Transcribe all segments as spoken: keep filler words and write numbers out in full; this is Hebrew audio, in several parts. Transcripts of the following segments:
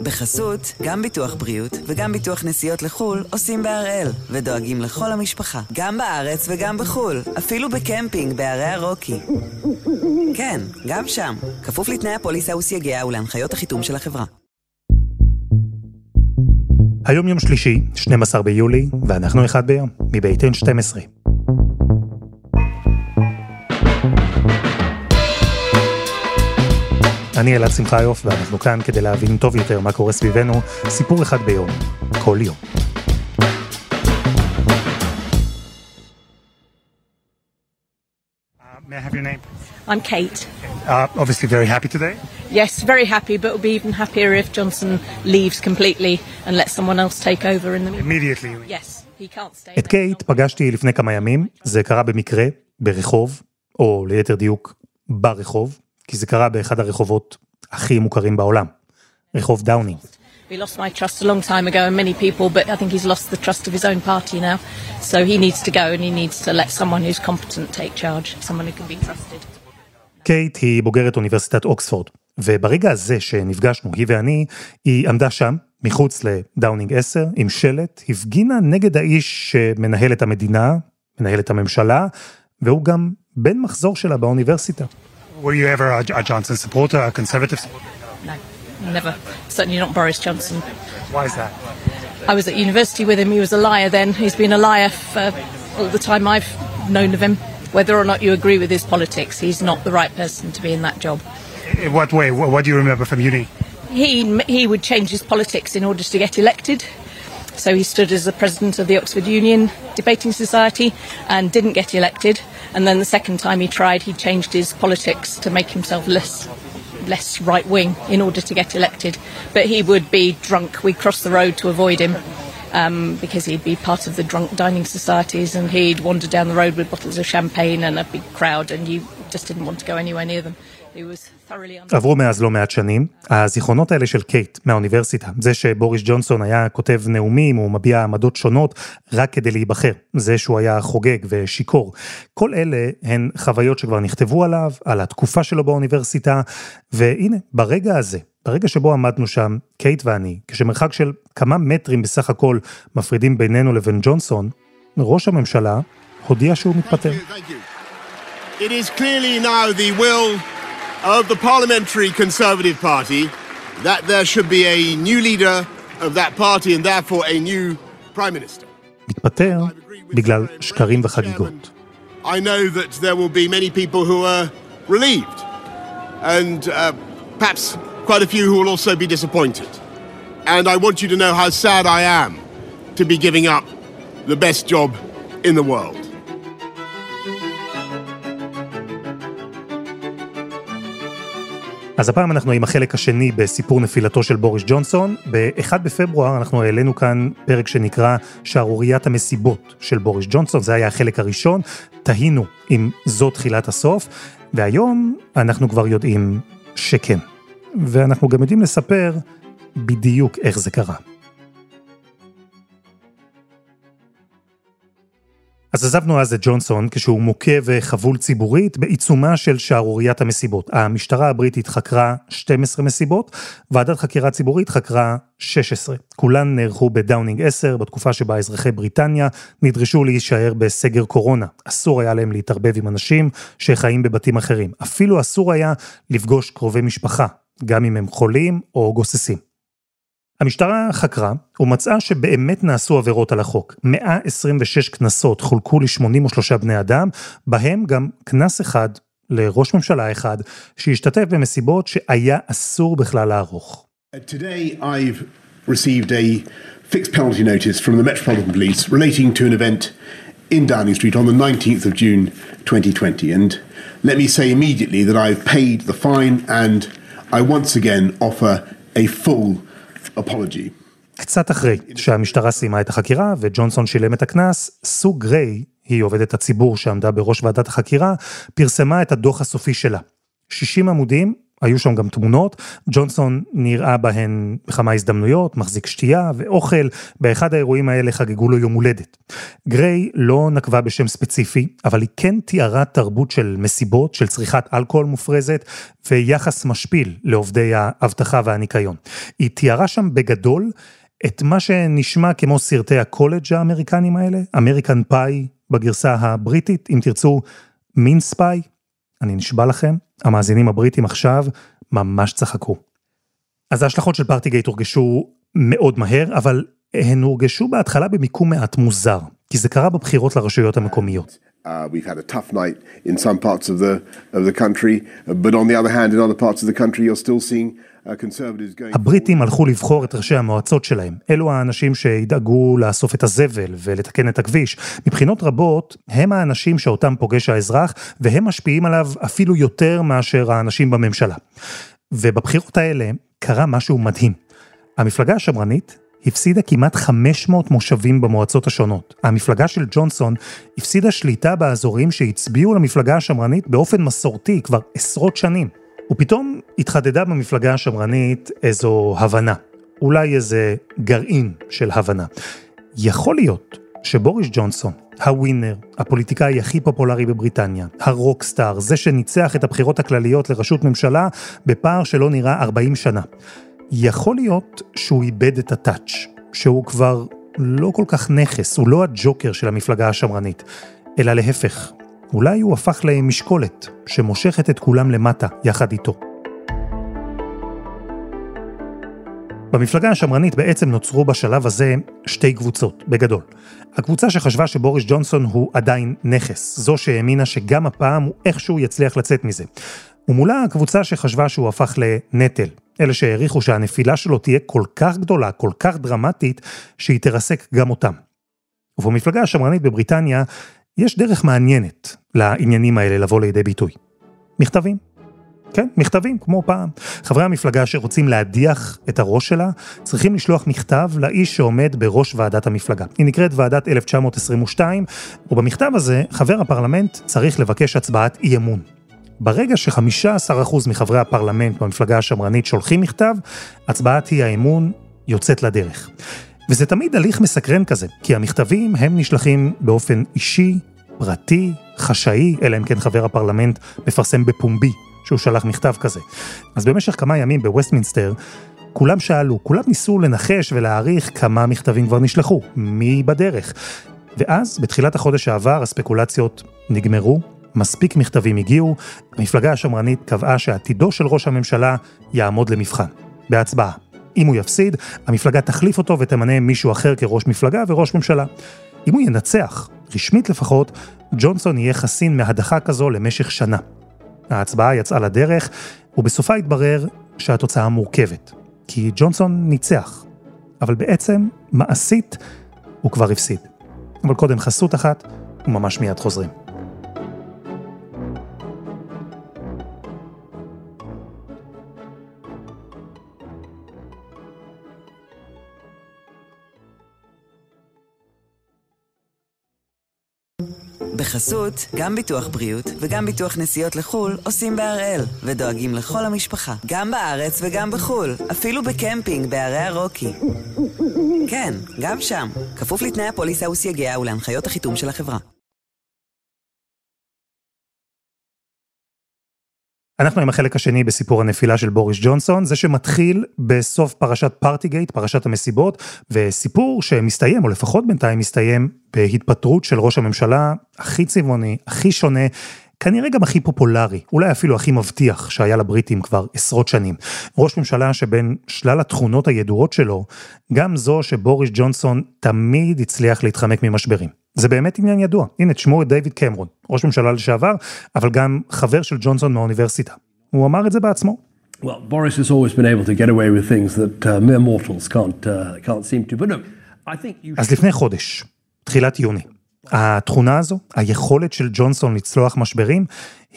בחסות, גם ביטוח בריאות וגם ביטוח נסיעות לחול עושים בהראל, ודואגים לכל המשפחה, גם בארץ וגם בחול, אפילו בקמפינג בערי הרוקי. כן, גם שם, כפוף לתנאי הפוליסה וסייגיה ולהנחיות החיתום של החברה. היום יום שלישי, שנים עשר ביולי, ואנחנו אחד ביום, מבית אן שתים עשרה. אני אלעד שמחיוף, ואנחנו כאן כדי להבין טוב יותר מה קורה סביבנו, סיפור אחד ביום, כל יום. May I have your name? I'm Kate. Uh, obviously very happy today? Yes, very happy, but we'll be even happier if Johnson leaves completely and lets someone else take over in the meeting. Immediately. Yes, he can't stay. את קייט פגשתי לפני כמה ימים, זה קרה במקרה, ברחוב, או ליתר דיוק, ברחוב, כי זה קרה באחד הרחובות הכי מוכרים בעולם, רחוב דאוני. He lost my trust a long time ago and many people, but I think he's lost the trust of his own party now. So he needs to go and he needs to let someone who's competent take charge, someone who can be trusted. קייט היא בוגרת אוניברסיטת אוקספורד, וברגע הזה שנפגשנו, היא ואני, היא עמדה שם, מחוץ לדאונינג עשר, עם שלט, הפגינה נגד האיש שמנהל את המדינה, מנהל את הממשלה, והוא גם בן מחזור שלה באוניברסיטה. Were you ever a, a Johnson supporter, a conservative supporter? No. Never. Certainly not Boris Johnson. Why is that? I was at university with him. He was a liar then. He's been a liar for all the time I've known of him. Whether or not you agree with his politics, he's not the right person to be in that job. In what way? What do you remember from uni? He he would change his politics in order to get elected. So he stood as the president of the Oxford Union debating society and didn't get elected. And then the second time he tried, he changed his politics to make himself less less right wing in order to get elected, but he would be drunk. We'd cross the road to avoid him um because he'd be part of the drunk dining societies and he'd wander down the road with bottles of champagne and a big crowd and you just didn't want to go anywhere near them. He was thoroughly under. עברו מאז לא מעט שנים. הזיכרונות האלה של קייט מהאוניברסיטה, זה שבוריס ג'ונסון היה כותב נאומים ומביע עמדות שונות רק כדי להיבחר, זה שהוא היה חוגג ושיקור, כל אלה הן חוויות שכבר נכתבו עליו, על התקופה שלו באוניברסיטה, והנה, ברגע הזה, ברגע שבו עמדנו שם, קייט ואני, כשמרחק של כמה מטרים בסך הכל מפרידים בינינו לבין ג'ונסון, ראש הממשלה הודיע שהוא מתפטר. It is clearly now the will of the parliamentary Conservative Party that there should be a new leader of that party and therefore a new prime minister. מתפטר בגלל שקרים וחגיגות. I know that there will be many people who are relieved and uh, perhaps quite a few who will also be disappointed. And I want you to know how sad I am to be giving up the best job in the world. אז הפעם אנחנו עם החלק השני בסיפור נפילתו של בוריס ג'ונסון. ב-אחד בפברואר אנחנו העלינו כאן פרק שנקרא שערוריית המסיבות של בוריס ג'ונסון, זה היה החלק הראשון, תהינו אם זו תחילת הסוף, והיום אנחנו כבר יודעים שכן. ואנחנו גם יודעים לספר בדיוק איך זה קרה. אז עזבנו אז את ג'ונסון כשהוא מוכה וחבול ציבורית בעיצומה של שערוריית המסיבות. המשטרה הבריטית חקרה שתים עשרה מסיבות, ועדת חקירה ציבורית חקרה שש עשרה. כולן נערכו בדאונינג עשר, בתקופה שבה אזרחי בריטניה נדרשו להישאר בסגר קורונה. אסור היה להם להתערבב עם אנשים שחיים בבתים אחרים. אפילו אסור היה לפגוש קרובי משפחה, גם אם הם חולים או גוססים. המשטרה חקרה ומצאה שבאמת נעשו עבירות על החוק. מאה עשרים ושש כנסות חולקו ל-שמונים ושלושה בני אדם, בהם גם כנס אחד לראש ממשלה אחד, שהשתתף במסיבות שהיה אסור בכלל לערוך. Today I've received a fixed penalty notice from the Metropolitan Police relating to an event in Downing Street on the nineteenth of June twenty twenty. And let me say immediately that I've paid the fine and I once again offer a full apology. קצת אחרי שהמשטרה סיימה את החקירה וג'ונסון שילם את הכנס, סו גריי, היא עובדת הציבור שעמדה בראש ועדת החקירה, פרסמה את הדוח הסופי שלה. שישים עמודים, היו שם גם תמונות, ג'ונסון נראה בהן בכמה הזדמנויות, מחזיק שתייה ואוכל, באחד האירועים האלה חגגו לו יום הולדת. גריי לא נקבה בשם ספציפי, אבל היא כן תיארה תרבות של מסיבות, של צריכת אלכוהול מופרזת, ויחס משפיל לעובדי האבטחה והניקיון. היא תיארה שם בגדול את מה שנשמע כמו סרטי הקולג' האמריקנים האלה, אמריקן פאי בגרסה הבריטית, אם תרצו מין ספאי, אני נשבע לכם, המאזינים הבריטים עכשיו ממש צחקו. אז ההשלכות של פרטיגייט הורגשו מאוד מהר, אבל הן הורגשו בהתחלה במיקום מעט מוזר, כי זה קרה בבחירות לרשויות המקומיות. Uh, we've had a tough night in some parts of the of the country, but on the other hand in other parts of the country you're still seeing conservatives going. הבריטים הלכו לבחור את ראשי המועצות שלהם. אלו האנשים שידאגו לאסוף את הזבל ולתקן את הכביש. מבחינות רבות הם האנשים שאותם פוגש האזרח, והם משפיעים עליו אפילו יותר מאשר האנשים בממשלה. ובבחירות האלה קרה משהו מדהים. המפלגה השמרנית הפסידה כמעט חמש מאות מושבים במועצות השונות. המפלגה של ג'ונסון הפסידה שליטה באזורים שהצביעו למפלגה השמרנית באופן מסורתי כבר עשרות שנים. ופתאום התחדדה במפלגה השמרנית איזו הבנה. אולי איזה גרעין של הבנה. יכול להיות שבוריס ג'ונסון, הווינר, הפוליטיקאי הכי פופולרי בבריטניה, הרוקסטאר, זה שניצח את הבחירות הכלליות לראשות ממשלה בפער שלא נראה ארבעים שנה. יכול להיות שהוא איבד את הטאץ', שהוא כבר לא כל כך נכס, הוא לא הג'וקר של המפלגה השמרנית, אלא להפך, אולי הוא הפך למשקולת שמושכת את כולם למטה יחד איתו. במפלגה השמרנית בעצם נוצרו בשלב הזה שתי קבוצות, בגדול. הקבוצה שחשבה שבוריס ג'ונסון הוא עדיין נכס, זו שהאמינה שגם הפעם הוא איכשהו יצליח לצאת מזה. ומולה הקבוצה שחשבה שהוא הפך לנטל, אלה שהעריכו שהנפילה שלו תהיה כל כך גדולה, כל כך דרמטית, שהיא תרסק גם אותם. ובמפלגה השמרנית בבריטניה, יש דרך מעניינת לעניינים האלה לבוא לידי ביטוי. מכתבים. כן, מכתבים, כמו פעם. חברי המפלגה שרוצים להדיח את הראש שלה, צריכים לשלוח מכתב לאיש שעומד בראש ועדת המפלגה. היא נקראת ועדת אלף תשע מאות עשרים ושתיים, ובמכתב הזה, חבר הפרלמנט צריך לבקש הצבעת אי אמון. ברגע ש-חמישה עשר אחוז מחברי הפרלמנט במפלגה השמרנית שולחים מכתב, הצבעת אי האמון יוצאת לדרך. וזה תמיד הליך מסקרן כזה, כי המכתבים הם נשלחים באופן אישי, פרטי, חשאי, אלא אם כן חבר הפרלמנט מפרסם בפומבי שהוא שלח מכתב כזה. אז במשך כמה ימים בווסטמינסטר, כולם שאלו, כולם ניסו לנחש ולהעריך כמה מכתבים כבר נשלחו, מי בדרך. ואז בתחילת החודש העבר הספקולציות נגמרו, מספיק מכתבים הגיעו, המפלגה השמרנית קבעה שעתידו של ראש הממשלה יעמוד למבחן, בהצבעה. אם הוא יפסיד, המפלגה תחליף אותו ותמנה מישהו אחר כראש מפלגה וראש ממשלה. אם הוא ינצח, רשמית לפחות, ג'ונסון יהיה חסין מהדחה כזו למשך שנה. ההצבעה יצאה לדרך, ובסופה התברר שהתוצאה מורכבת, כי ג'ונסון ניצח, אבל בעצם, מעשית, הוא כבר הפסיד. אבל קודם חסות אחת, וממש מיד חוזרים. בחסות, גם ביטוח בריאות וגם ביטוח נסיעות לחול עושים בהראל ודואגים לכל המשפחה, גם בארץ וגם בחול, אפילו בקמפינג בערי הרוקי. כן, גם שם, כפוף לתנאי הפוליסה וסייגיה ולהנחיות החיתום של החברה. אנחנו עם החלק השני בסיפור הנפילה של בוריס ג'ונסון, זה שמתחיל בסוף פרשת פרטיגייט, פרשת המסיבות, וסיפור שמסתיים, או לפחות בינתיים מסתיים, בהתפטרות של ראש הממשלה, הכי צבעוני, הכי שונה, כנראה גם הכי פופולרי, אולי אפילו הכי מבטיח שהיה לבריטים כבר עשרות שנים. ראש ממשלה שבין שלל התכונות הידועות שלו, גם זו שבוריס ג'ונסון תמיד הצליח להתחמק ממשברים. זה באמת עניין ידוע. הנה, תשמעו את דיוויד קמרון, ראש ממשלה לשעבר, אבל גם חבר של ג'ונסון מהאוניברסיטה. הוא אמר את זה בעצמו. Well, Boris has always been able to get away with things that uh, mere mortals can't uh, can't seem to. But no, I think you should... אז לפני חודש, תחילת יוני, התכונה הזו, היכולת של ג'ונסון לצלוח משברים,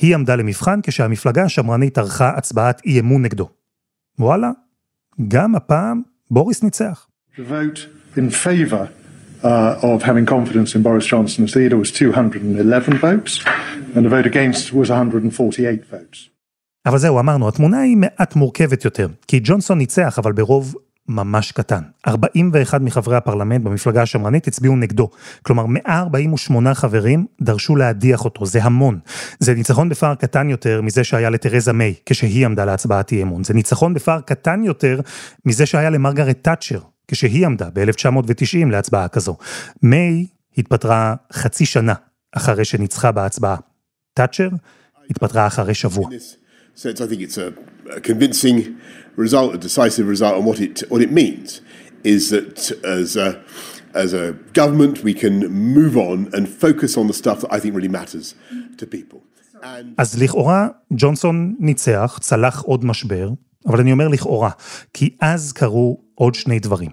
היא עמדה למבחן כשהמפלגה השמרנית ערכה הצבעת אי אמון נגדו. וואלה, גם הפעם בוריס ניצח. The vote in favor Uh, of having confidence in Boris Johnson as leader was two hundred eleven votes, and the vote against was one hundred forty-eight votes. אבל זהו, אמרנו, התמונה היא מעט מורכבת יותר, כי ג'ונסון ניצח, אבל ברוב ממש קטן. ארבעים ואחד מחברי הפרלמנט במפלגה השמרנית הצביעו נגדו. כלומר, מאה ארבעים ושמונה חברים דרשו להדיח אותו. זה המון. זה ניצחון בפער קטן יותר מזה שהיה לתרזה מיי, כשהיא עמדה להצבעת אי אמון. זה ניצחון בפער קטן יותר מזה שהיה למרגרט תאצ'ר, כשהיא עמדה ב-אלף תשע מאות תשעים להצבעה כזו. מיי התפטרה חצי שנה אחרי שניצחה בהצבעה. תאצ'ר התפטרה אחרי שבוע. So it's, I think it's a, a convincing result, a decisive result, and what it what it means is that as a as a government we can move on and focus on the stuff that I think really matters to people. אז לכאורה ג'ונסון ניצח, צלח עוד משבר, אבל אני אומר לכאורה, כי אז קרו עוד שני דברים.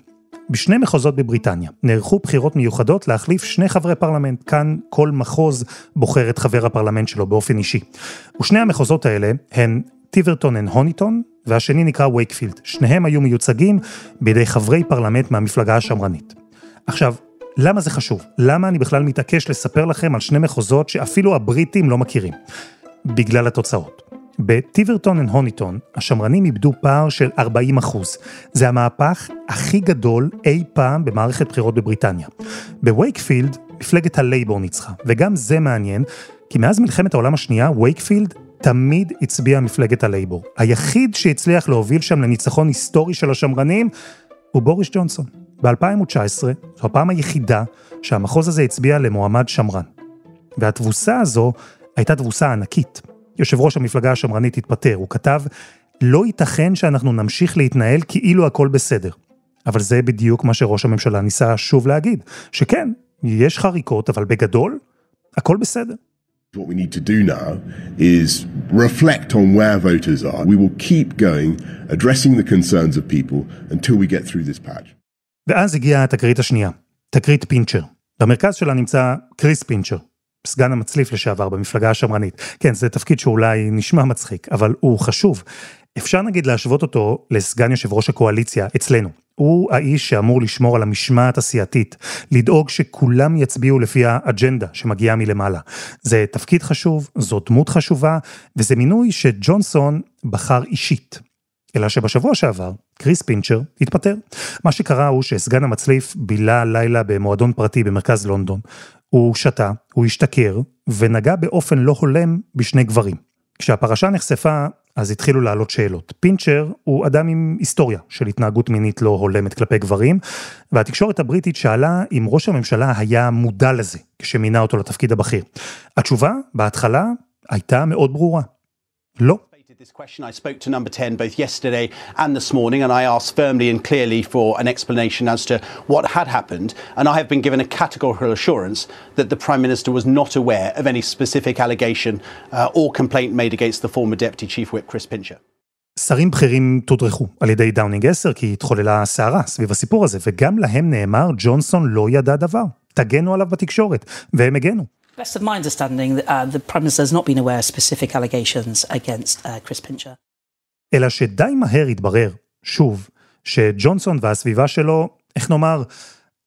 בשני מחוזות בבריטניה נערכו בחירות מיוחדות להחליף שני חברי פרלמנט. כאן כל מחוז בוחר את חבר הפרלמנט שלו באופן אישי. ושני המחוזות האלה הן טיברטון אנד הוניטון, והשני נקרא וייקפילד. שניהם היו מיוצגים בידי חברי פרלמנט מהמפלגה השמרנית. עכשיו, למה זה חשוב? למה אני בכלל מתעקש לספר לכם על שני מחוזות שאפילו הבריטים לא מכירים? בגלל התוצאות. בטיברטון אנד הוניטון, השמרנים איבדו פער של ארבעים אחוז. זה המהפך הכי גדול אי פעם במערכת בחירות בבריטניה. בווייקפילד, מפלגת הלייבור ניצחה, וגם זה מעניין, כי מאז מלחמת העולם השנייה, ווייקפילד תמיד הצביע מפלגת הלייבור. היחיד שהצליח להוביל שם לניצחון היסטורי של השמרנים, הוא בוריס ג'ונסון. ב-אלפיים ותשע עשרה, זו הפעם היחידה שהמחוז הזה הצביע למועמד שמרן. והתבוסה הזו הייתה תבוסה ענקית. יושב ראש המפלגה השמרנית התפטר, הוא כתב, לא ייתכן שאנחנו נמשיך להתנהל כאילו הכל בסדר. אבל זה בדיוק מה שראש הממשלה ניסה שוב להגיד, שכן, יש חריקות, אבל בגדול, הכל בסדר. What we need to do now is reflect on where voters are. We will keep going, addressing the concerns of people until we get through this patch. ואז הגיעה התקרית השנייה, תקרית פינצ'ר. במרכז שלה נמצא קריס פינצ'ר. סגן המצליף לשעבר במפלגה השמרנית. כן, זה תפקיד שאולי נשמע מצחיק, אבל הוא חשוב. אפשר נגיד להשוות אותו לסגן יושב ראש הקואליציה אצלנו. הוא האיש שאמור לשמור על המשמעת עשייתית, לדאוג שכולם יצביעו לפי האג'נדה שמגיעה מלמעלה. זה תפקיד חשוב, זו דמות חשובה, וזה מינוי שג'ונסון בחר אישית. אלא שבשבוע שעבר, קריס פינצ'ר התפטר. מה שקרה הוא שסגן המצליף בילה לילה במועדון פרטי במרכז לונדון. הוא שתה, הוא השתכר, ונגע באופן לא הולם בשני גברים. כשהפרשה נחשפה, אז התחילו לעלות שאלות. פינצ'ר הוא אדם עם היסטוריה של התנהגות מינית לא הולמת כלפי גברים, והתקשורת הבריטית שאלה אם ראש הממשלה היה מודע לזה, כשמינה אותו לתפקיד הבכיר. התשובה, בהתחלה, הייתה מאוד ברורה. לא. This question I spoke to number ten both yesterday and this morning and I asked firmly and clearly for an explanation as to what had happened and I have been given a categorical assurance that the Prime Minister was not aware of any specific allegation uh, or complaint made against the former Deputy Chief Whip Chris Pincher. שרים בכירים תודרכו על ידי דאונינג עשר כי התחוללה סערה סביב הסיפור הזה וגם להם נאמר ג'ונסון לא ידע דבר, תגנו עליו בתקשורת והם הגנו. Best of my understanding, uh, the Prime Minister has not been aware of specific allegations against uh, Chris Pincher. אלא שדי מהר התברר, שוב, שג'ונסון והסביבה שלו, איך נאמר,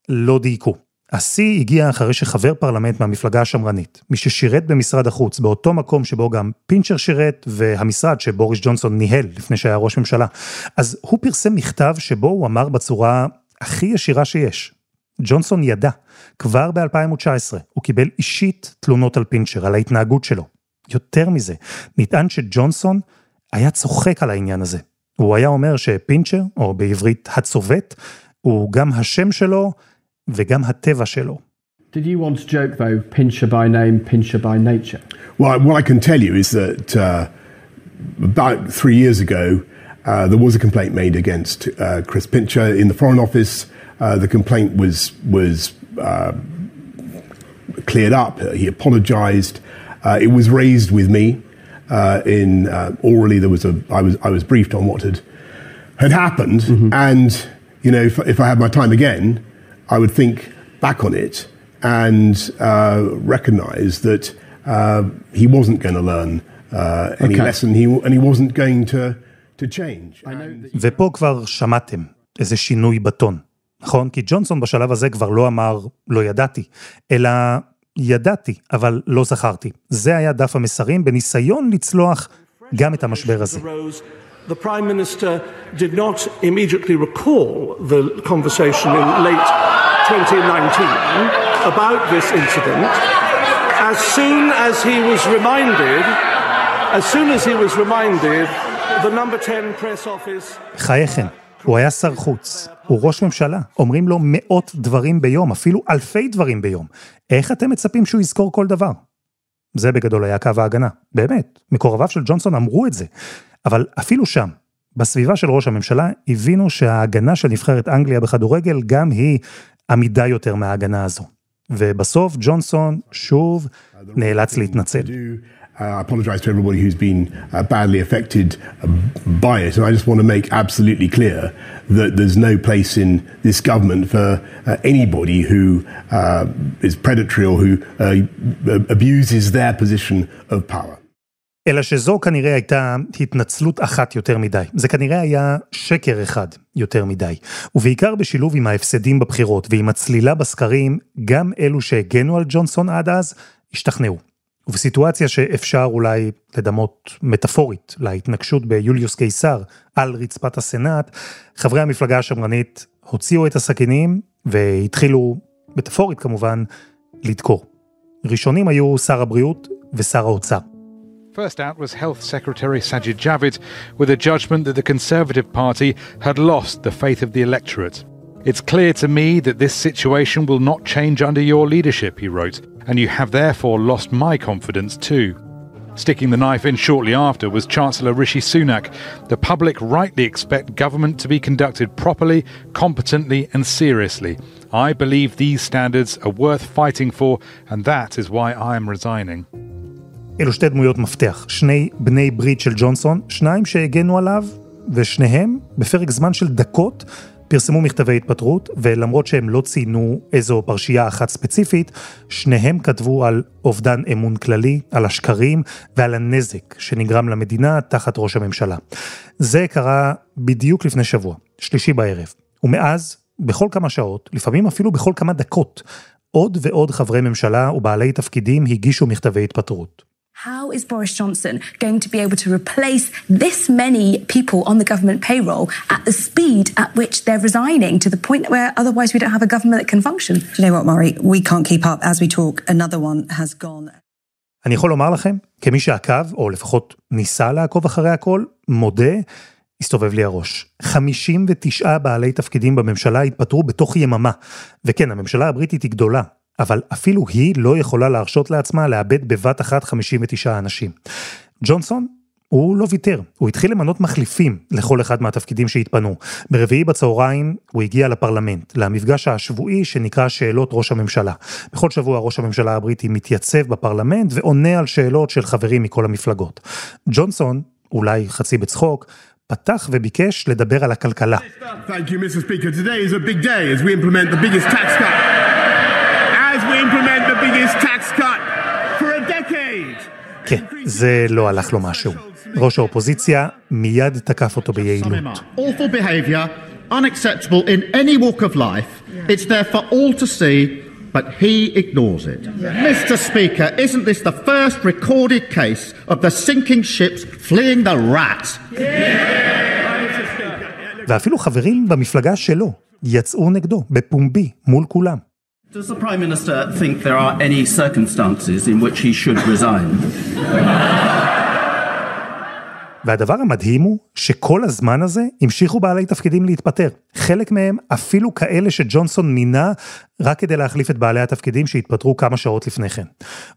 לא דייקו. השיא הגיע אחרי שחבר פרלמנט מהמפלגה השמרנית, מי ששירת במשרד החוץ, באותו מקום שבו גם פינצ'ר שירת, והמשרד שבוריס ג'ונסון ניהל לפני שהיה ראש ממשלה. אז הוא פרסם מכתב שבו הוא אמר בצורה הכי ישירה שיש. ג'ונסון ידע, כבר ב-אלפיים ותשע עשרה, הוא קיבל אישית תלונות על פינצ'ר, על ההתנהגות שלו. יותר מזה, נטען שג'ונסון היה צוחק על העניין הזה. הוא היה אומר שפינצ'ר, או בעברית הצובט, הוא גם השם שלו וגם הטבע שלו. Did you want to joke though, Pincher by name, Pincher by nature? Well, what I can tell you is that uh, about three years ago, uh, there was a complaint made against uh, Chris Pincher in the Foreign Office. Uh, the complaint was was uh, cleared up. He apologized. Uh, it was raised with me. Uh, in uh, orally, there was a I was I was briefed on what had had happened. Mm-hmm. And you know, if, if I had my time again, I would think back on it and uh, recognize that uh, he wasn't going to learn uh, any okay. lesson. He and he wasn't going to to change. ופה כבר שמעתם איזה שינוי בטון. נכון? כי ג'ונסון בשלב הזה כבר לא אמר, לא ידעתי, אלא ידעתי, אבל לא זכרתי. זה היה דף המסרים בניסיון לצלוח גם את המשבר הזה. The Prime Minister did not immediately recall the conversation in late twenty nineteen about this incident. As soon as he was reminded, as soon as he was reminded, the number ten press office... חייכם, הוא היה שר חוץ, הוא ראש ממשלה, אומרים לו מאות דברים ביום, אפילו אלפי דברים ביום. איך אתם מצפים שהוא יזכור כל דבר? זה בגדול היה קו ההגנה, באמת, מקורביו של ג'ונסון אמרו את זה. אבל אפילו שם, בסביבה של ראש הממשלה, הבינו שההגנה של נבחרת אנגליה בכדורגל גם היא עמידה יותר מההגנה הזו. ובסוף ג'ונסון שוב נאלץ להתנצל. I apologize to everybody who's been uh, badly affected by it, and I just want to make absolutely clear that there's no place in this government for uh, anybody who uh, is predatory or who uh, abuses their position of power. אלא שזו כנראה הייתה התנצלות אחת יותר מדי. זה כנראה היה שקר אחד יותר מדי. ובעיקר בשילוב עם ההפסדים בבחירות ועם הצלילה בסקרים, גם אלו שהגנו על ג'ונסון עד אז השתכנעו. ובסיטואציה שאפשר אולי לדמות מטאפורית להתנגשות ביוליוס קיסר על רצפת הסנאט, חברי המפלגה השמרנית הוציאו את הסכינים והתחילו, מטאפורית כמובן, לדקור. ראשונים היו שר הבריאות ושר האוצר. First out was Health Secretary Sajid Javid with a judgment that the Conservative Party had lost the faith of the electorate. It's clear to me that this situation will not change under your leadership, he wrote, and you have therefore lost my confidence too. Sticking the knife in shortly after was Chancellor Rishi Sunak. The public rightly expect government to be conducted properly, competently and seriously. I believe these standards are worth fighting for, and that is why I am resigning. אלו שתי דמויות מפתח, שני בני ברית של ג'ונסון, שניים שהגנו עליו, ושניהם, בפרק זמן של דקות, פרסמו מכתבי התפטרות, ולמרות שהם לא ציינו איזו פרשייה אחת ספציפית, שניהם כתבו על אובדן אמון כללי, על השקרים, ועל הנזק שנגרם למדינה תחת ראש הממשלה. זה קרה בדיוק לפני שבוע, שלישי בערב, ומאז, בכל כמה שעות, לפעמים אפילו בכל כמה דקות, עוד ועוד חברי ממשלה ובעלי תפקידים הגישו מכתבי התפטרות. How is Boris Johnson going to be able to replace this many people on the government payroll at the speed at which they're resigning, to the point where otherwise we don't have a government that can function? Do you know what, Murray? We can't keep up. As we talk, another one has gone. אני יכול לומר לכם, כמי שעקב, או לפחות ניסה לעקוב אחרי הכל, מודה, הסתובב לי הראש. חמישים ותשעה בעלי תפקידים בממשלה התפטרו בתוך יממה. וכן, הממשלה הבריטית היא גדולה. אבל אפילו היא לא יכולה להרשות לעצמה לאבד בבת אחת חמישים ותשעה אנשים. ג'ונסון, הוא לא ויתר, הוא התחיל למנות מחליפים לכל אחד מהתפקידים שהתפנו. ברביעי בצהריים הוא הגיע לפרלמנט, למפגש השבועי שנקרא שאלות ראש הממשלה. בכל שבוע ראש הממשלה הבריטי מתייצב בפרלמנט ועונה על שאלות של חברים מכל המפלגות. ג'ונסון, אולי חצי בצחוק, פתח וביקש לדבר על הכלכלה. Thank you, Mister Speaker. Today is a big day as we implement the biggest tax cut. We implement the biggest tax cut for a decade. כן, זה לא הלך לו משהו. ראש האופוזיציה מיד תקף אותו ביעילות. Awful behavior, unacceptable in any walk of life. It's there for all to see, but he ignores it. Mister Speaker, isn't this the first recorded case of the sinking ships fleeing the rat? ואפילו חברים במפלגה שלו יצאו נגדו בפומבי מול כולם. Does the Prime Minister think there are any circumstances in which he should resign? והדבר המדהים הוא שכל הזמן הזה המשיכו בעלי תפקידים להתפטר. חלק מהם אפילו כאלה שג'ונסון מינה רק כדי להחליף את בעלי התפקידים שהתפטרו כמה שעות לפני כן.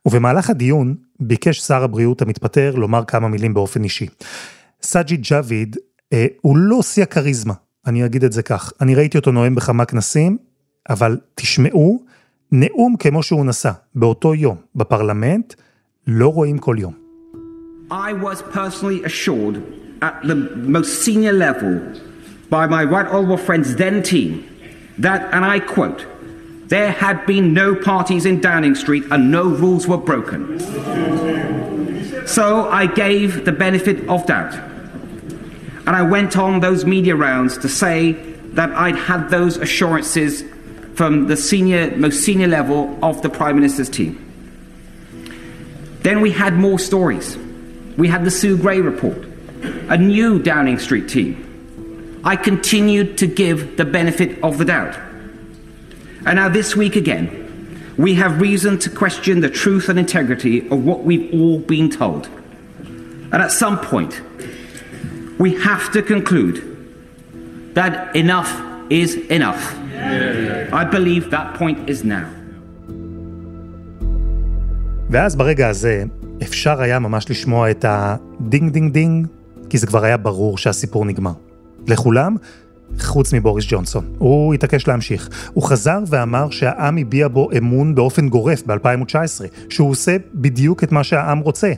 ובמהלך הדיון ביקש שר הבריאות המתפטר לומר כמה מילים באופן אישי. סאג'יד ג'אביד אה, הוא לא שיא כריזמה, אני אגיד את זה כך. אני ראיתי אותו נואם בכמה כנסים, אבל תשמעו, נאום כמו שהוא נשא, באותו יום, בפרלמנט, לא רואים כל יום. I was personally assured at the most senior level by my right honourable friend's then team that, and I quote, there had been no parties in Downing Street and no rules were broken. So I gave the benefit of doubt. And I went on those media rounds to say that I'd had those assurances from the senior, most senior level of the Prime Minister's team. Then we had more stories. we had the Sue Gray report, a new Downing Street team. I continued to give the benefit of the doubt. And now this week again, we have reason to question the truth and integrity of what we've all been told. And at some point, we have to conclude that enough is enough. Yeah. I believe that point is now. ואז ברגע הזה אפשר היה ממש לשמוע את הדינג דינג דינג, כי זה כבר היה ברור שהסיפור נגמר. לכולם, חוץ מבוריס ג'ונסון. הוא התעקש להמשיך. הוא חזר ואמר שהעם הביע בו אמון באופן גורף ב-אלפיים ותשע עשרה, שהוא עושה בדיוק את מה שהעם רוצה.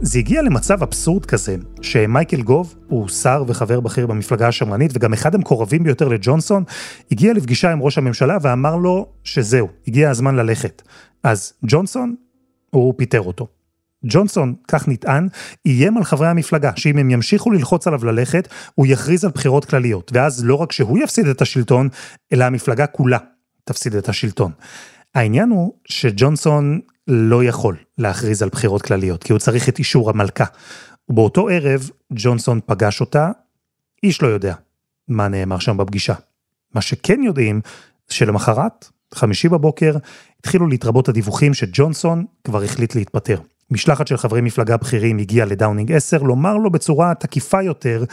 זה הגיע למצב אבסורד כזה, שמייקל גוב, הוא שר וחבר בכיר במפלגה השמרנית, וגם אחד המקורבים ביותר לג'ונסון, הגיע לפגישה עם ראש הממשלה ואמר לו שזהו, הגיע הזמן ללכת. אז ג'ונסון, הוא פיטר אותו. ג'ונסון, כך נטען, איים על חברי המפלגה, שאם הם ימשיכו ללחוץ עליו ללכת, הוא יכריז על בחירות כלליות, ואז לא רק שהוא יפסיד את השלטון, אלא המפלגה כולה תפסיד את השלטון. העניין הוא שג'ונסון לא יכול להכריז על בחירות כלליות, כי הוא צריך את אישור המלכה. ובאותו ערב, ג'ונסון פגש אותה, איש לא יודע מה נאמר שם בפגישה. מה שכן יודעים, שלמחרת, חמישי בבוקר, התחילו להתרבות הדיווחים שג'ונסון כבר החליט להתפטר. משלחת של חברי מפלגה בכירים הגיעה לדאונינג עשר, לומר לו בצורה תקיפה יותר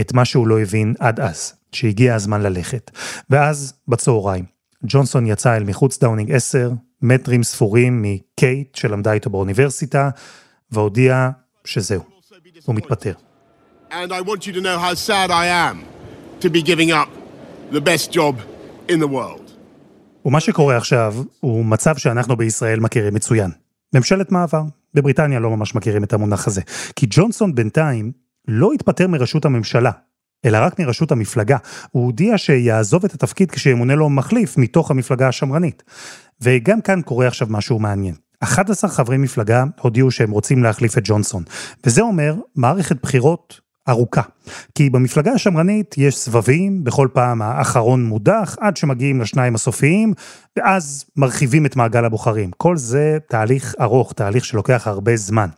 את מה שהוא לא הבין עד אז, שהגיע הזמן ללכת. ואז בצהריים, ג'ונסון יצא אל מחוץ דאונינג עשר, מטרים ספורים מקייט שלמדה איתו באוניברסיטה, והודיע שזהו, הוא מתפטר. And I want you to know how sad I am to be giving up the best job in the world. ומה שקורה עכשיו הוא מצב שאנחנו בישראל מכירים מצוין. ממשלת מעבר. בבריטניה לא ממש מכירים את המונח הזה, כי ג'ונסון בינתיים לא התפטר מרשות הממשלה, אלא רק מרשות המפלגה. הוא הודיע שיעזוב את התפקיד כשימונה לו מחליף מתוך המפלגה השמרנית. וגם כאן קורה עכשיו משהו מעניין. אחד עשר חברי מפלגה הודיעו שהם רוצים להחליף את ג'ונסון, וזה אומר מערכת בחירות ארוכה. כי במפלגה השמרנית יש סבבים, בכל פעם האחרון מודח, עד שמגיעים לשניים הסופיים, ואז מרחיבים את מעגל הבוחרים. כל זה תהליך ארוך, תהליך שלוקח הרבה זמן.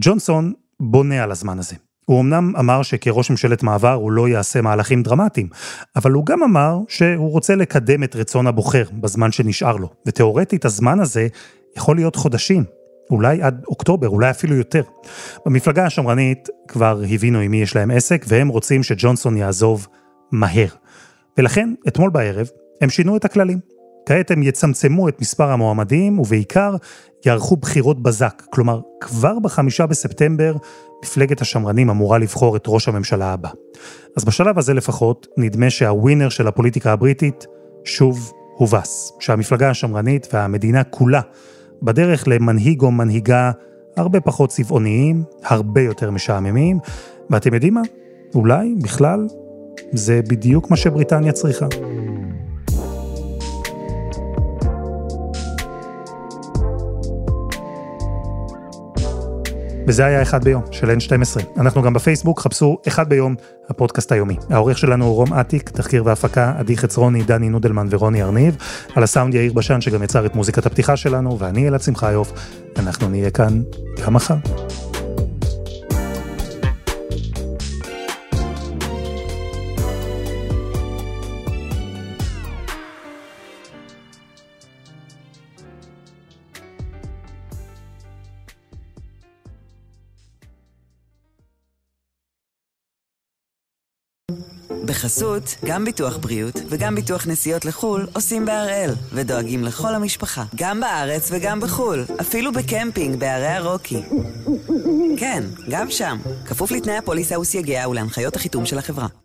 ג'ונסון בונה על הזמן הזה. הוא אמנם אמר שכראש ממשלת מעבר הוא לא יעשה מהלכים דרמטיים, אבל הוא גם אמר שהוא רוצה לקדם את רצון הבוחר בזמן שנשאר לו. ותיאורטית הזמן הזה יכול להיות חודשים. אולי עד אוקטובר, אולי אפילו יותר. במפלגה השמרנית כבר הבינו עם מי יש להם עסק, והם רוצים שג'ונסון יעזוב מהר. ולכן, אתמול בערב, הם שינו את הכללים. כעת הם יצמצמו את מספר המועמדים, ובעיקר יערכו בחירות בזק. כלומר, כבר בחמישה בספטמבר, מפלגת השמרנים אמורה לבחור את ראש הממשלה הבא. אז בשלב הזה לפחות, נדמה שהווינר של הפוליטיקה הבריטית שוב הובס. שהמפלגה השמרנית והמדינה כולה בדרך למנהיג או מנהיגה הרבה פחות צבעוניים, הרבה יותר משעממים, ואתם יודעים מה? אולי, בכלל, זה בדיוק מה שבריטניה צריכה. וזה היה אחד ביום של אן שתים עשרה. אנחנו גם בפייסבוק, חפשו אחד ביום הפודקאסט היומי. העורך שלנו הוא רום עתיק, תחקיר והפקה, עדי חצרוני, דני נודלמן ורוני ארניב, על הסאונד יאיר בשן שגם יצר את מוזיקת הפתיחה שלנו, ואני אלעד שמחיוף, אנחנו נהיה כאן גם מחר. בחסות, גם ביטוח בריאות וגם ביטוח נסיעות לחול עושים בהראל ודואגים לכל המשפחה, גם בארץ וגם בחול, אפילו בקמפינג בערי הרוקי. כן, גם שם, כפוף לתנאי הפוליסה וסייגיה ולהנחיות החיתום של החברה.